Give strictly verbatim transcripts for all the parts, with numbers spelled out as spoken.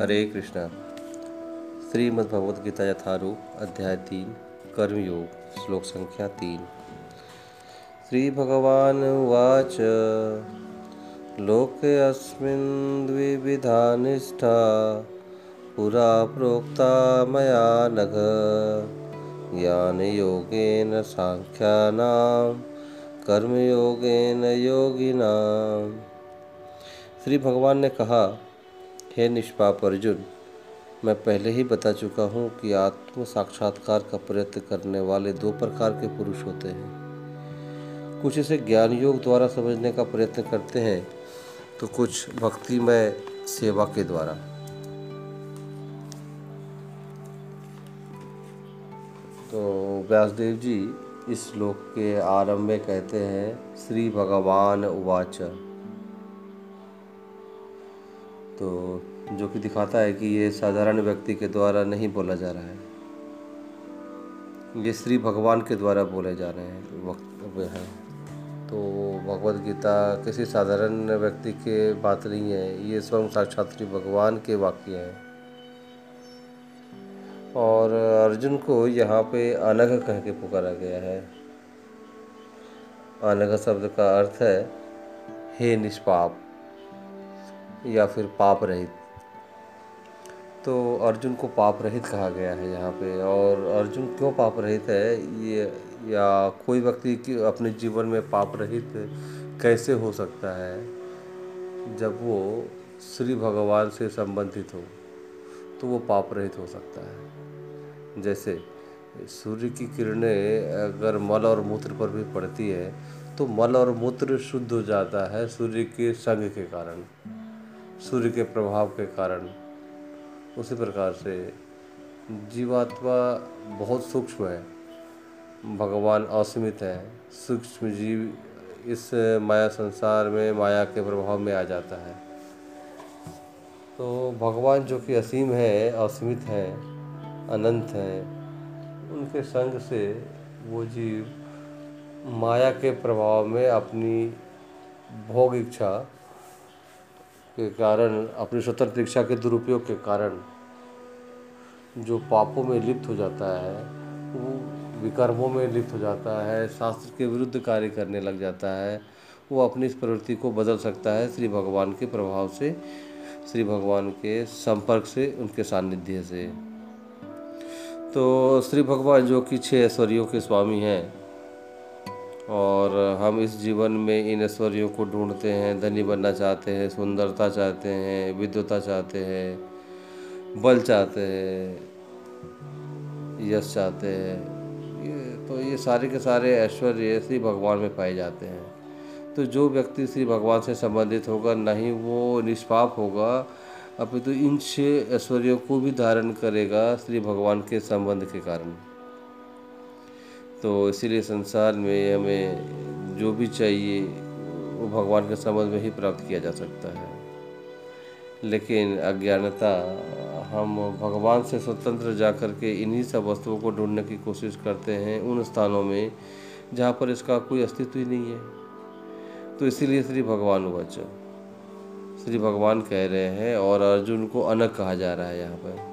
हरे कृष्णा। श्रीमद्भगवद्गीता यथारूप अध्याय तीन कर्मयोग श्लोक संख्या तीन। श्रीभगवानुवाच लोके अस्मिन् द्विविधा निष्ठा पुरा प्रोक्ता मया नघ ज्ञानयोगेन सांख्यानां कर्मयोगेन योगिनां। श्री भगवान ने कहा, हे निष्पाप अर्जुन, मैं पहले ही बता चुका हूँ कि आत्म साक्षात्कार का प्रयत्न करने वाले दो प्रकार के पुरुष होते हैं। कुछ इसे ज्ञान योग द्वारा समझने का प्रयत्न करते हैं तो कुछ भक्तिमय सेवा के द्वारा। तो व्यासदेव जी इस श्लोक के आरंभ में कहते हैं श्री भगवान उवाच, तो जो कि दिखाता है कि ये साधारण व्यक्ति के द्वारा नहीं बोला जा रहा है, ये श्री भगवान के द्वारा बोले जा रहे हैं वक्त है। तो भगवद गीता किसी साधारण व्यक्ति के बात नहीं है, ये स्वयं साक्षात श्री भगवान के वाक्य हैं। और अर्जुन को यहाँ पे अनघ कह के पुकारा गया है। अनघ शब्द का अर्थ है हे निष्पाप या फिर पाप रहित। तो अर्जुन को पाप रहित कहा गया है यहाँ पे। और अर्जुन क्यों पाप रहित है ये, या कोई व्यक्ति की अपने जीवन में पाप रहित कैसे हो सकता है जब वो श्री भगवान से संबंधित हो, तो वो पाप रहित हो सकता है। जैसे सूर्य की किरणें अगर मल और मूत्र पर भी पड़ती है तो मल और मूत्र शुद्ध हो जाता है सूर्य के संग के कारण, सूर्य के प्रभाव के कारण। उसी प्रकार से जीवात्मा बहुत सूक्ष्म है, भगवान असीमित है। सूक्ष्म जीव इस माया संसार में माया के प्रभाव में आ जाता है। तो भगवान जो कि असीम है, असीमित है, अनंत है, उनके संग से वो जीव माया के प्रभाव में अपनी भोग इच्छा के कारण, अपनी स्वतंत्र इच्छा के दुरुपयोग के कारण जो पापों में लिप्त हो जाता है, वो विकर्मों में लिप्त हो जाता है, शास्त्र के विरुद्ध कार्य करने लग जाता है। वो अपनी इस प्रवृत्ति को बदल सकता है श्री भगवान के प्रभाव से, श्री भगवान के संपर्क से, उनके सान्निध्य से। तो श्री भगवान जो कि छह ऐश्वर्यों के स्वामी हैं, और हम इस जीवन में इन ऐश्वर्यों को ढूंढते हैं। धनी बनना चाहते हैं, सुंदरता चाहते हैं, विद्वता चाहते हैं, बल चाहते हैं, यश चाहते हैं। ये तो ये सारे के सारे ऐश्वर्य श्री भगवान में पाए जाते हैं। तो जो व्यक्ति श्री भगवान से संबंधित होगा, ना ही वो निष्पाप होगा, अपितु तो इन छह ऐश्वर्यों को भी धारण करेगा श्री भगवान के संबंध के कारण। तो इसीलिए संसार में हमें जो भी चाहिए वो भगवान के संबंध में ही प्राप्त किया जा सकता है। लेकिन अज्ञानता, हम भगवान से स्वतंत्र जाकर के इन्हीं सब वस्तुओं को ढूंढने की कोशिश करते हैं उन स्थानों में जहाँ पर इसका कोई अस्तित्व ही नहीं है। तो इसीलिए श्री भगवानुवाच श्री भगवान कह रहे हैं और अर्जुन को अनघ कहा जा रहा है यहाँ पर।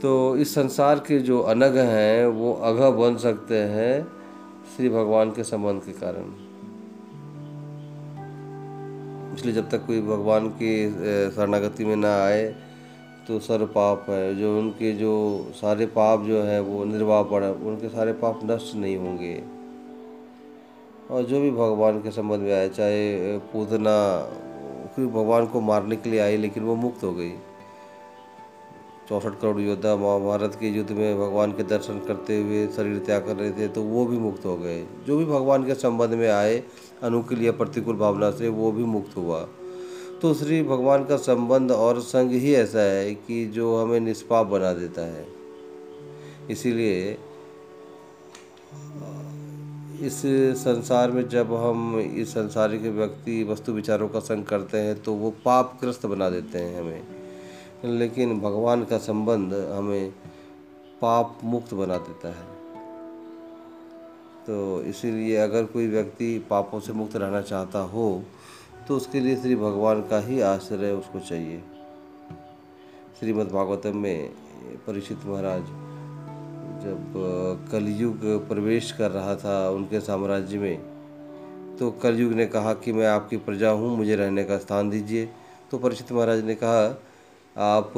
तो इस संसार के जो अनघ हैं वो अघ बन सकते हैं श्री भगवान के संबंध के कारण। इसलिए जब तक कोई भगवान की शरणागति में ना आए तो सर्व पाप है, जो उनके जो सारे पाप जो है वो निर्वाप है, उनके सारे पाप नष्ट नहीं होंगे। और जो भी भगवान के संबंध में आए, चाहे पूतना कोई भगवान को मारने के लिए आई लेकिन वो मुक्त हो गई, चौंसठ करोड़ योद्धा महाभारत के युद्ध में भगवान के दर्शन करते हुए शरीर त्याग कर रहे थे तो वो भी मुक्त हो गए। जो भी भगवान के संबंध में आए अनुकूल या प्रतिकूल भावना से, वो भी मुक्त हुआ। तो श्री भगवान का संबंध और संग ही ऐसा है कि जो हमें निष्पाप बना देता है। इसीलिए इस संसार में जब हम इस संसारी के व्यक्ति वस्तु विचारों का संग करते हैं तो वो पापग्रस्त बना देते हैं हमें, लेकिन भगवान का संबंध हमें पाप मुक्त बना देता है। तो इसीलिए अगर कोई व्यक्ति पापों से मुक्त रहना चाहता हो तो उसके लिए श्री भगवान का ही आश्रय उसको चाहिए। श्रीमद्भागवतम में परीक्षित महाराज जब कलयुग प्रवेश कर रहा था उनके साम्राज्य में, तो कलयुग ने कहा कि मैं आपकी प्रजा हूँ, मुझे रहने का स्थान दीजिए। तो परीक्षित महाराज ने कहा आप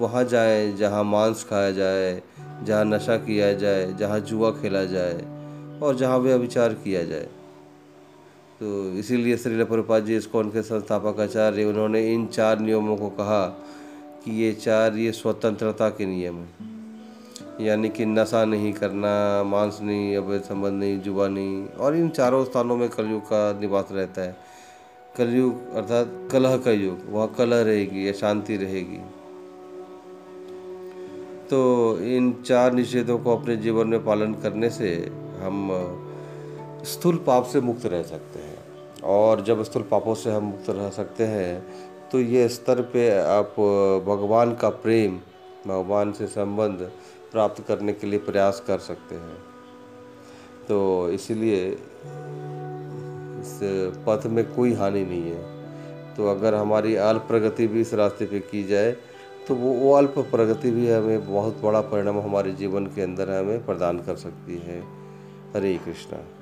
वहाँ जाएं जहाँ मांस खाया जाए, जहाँ नशा किया जाए, जहाँ जुआ खेला जाए और जहाँ व्यभिचार किया जाए। तो इसीलिए श्रील प्रभुपाद जी स्कॉन के संस्थापक आचार्य, उन्होंने इन चार नियमों को कहा कि ये चार ये स्वतंत्रता के नियम हैं, यानी कि नशा नहीं करना, मांस नहीं, अवैध संबंध नहीं, जुआ नहीं। और इन चारों स्थानों में कलयुग का निवास रहता है। कलयुग अर्थात कलह का युग, वहाँ कलह रहेगी, अशांति रहेगी। तो इन चार निषेधों को अपने जीवन में पालन करने से हम स्थूल पाप से मुक्त रह सकते हैं। और जब स्थूल पापों से हम मुक्त रह सकते हैं तो ये स्तर पे आप भगवान का प्रेम, भगवान से संबंध प्राप्त करने के लिए प्रयास कर सकते हैं। तो इसलिए इस पथ में कोई हानि नहीं है। तो अगर हमारी अल्प प्रगति भी इस रास्ते पे की जाए तो वो वो अल्प प्रगति भी हमें बहुत बड़ा परिणाम हमारे जीवन के अंदर हमें प्रदान कर सकती है। हरे कृष्णा।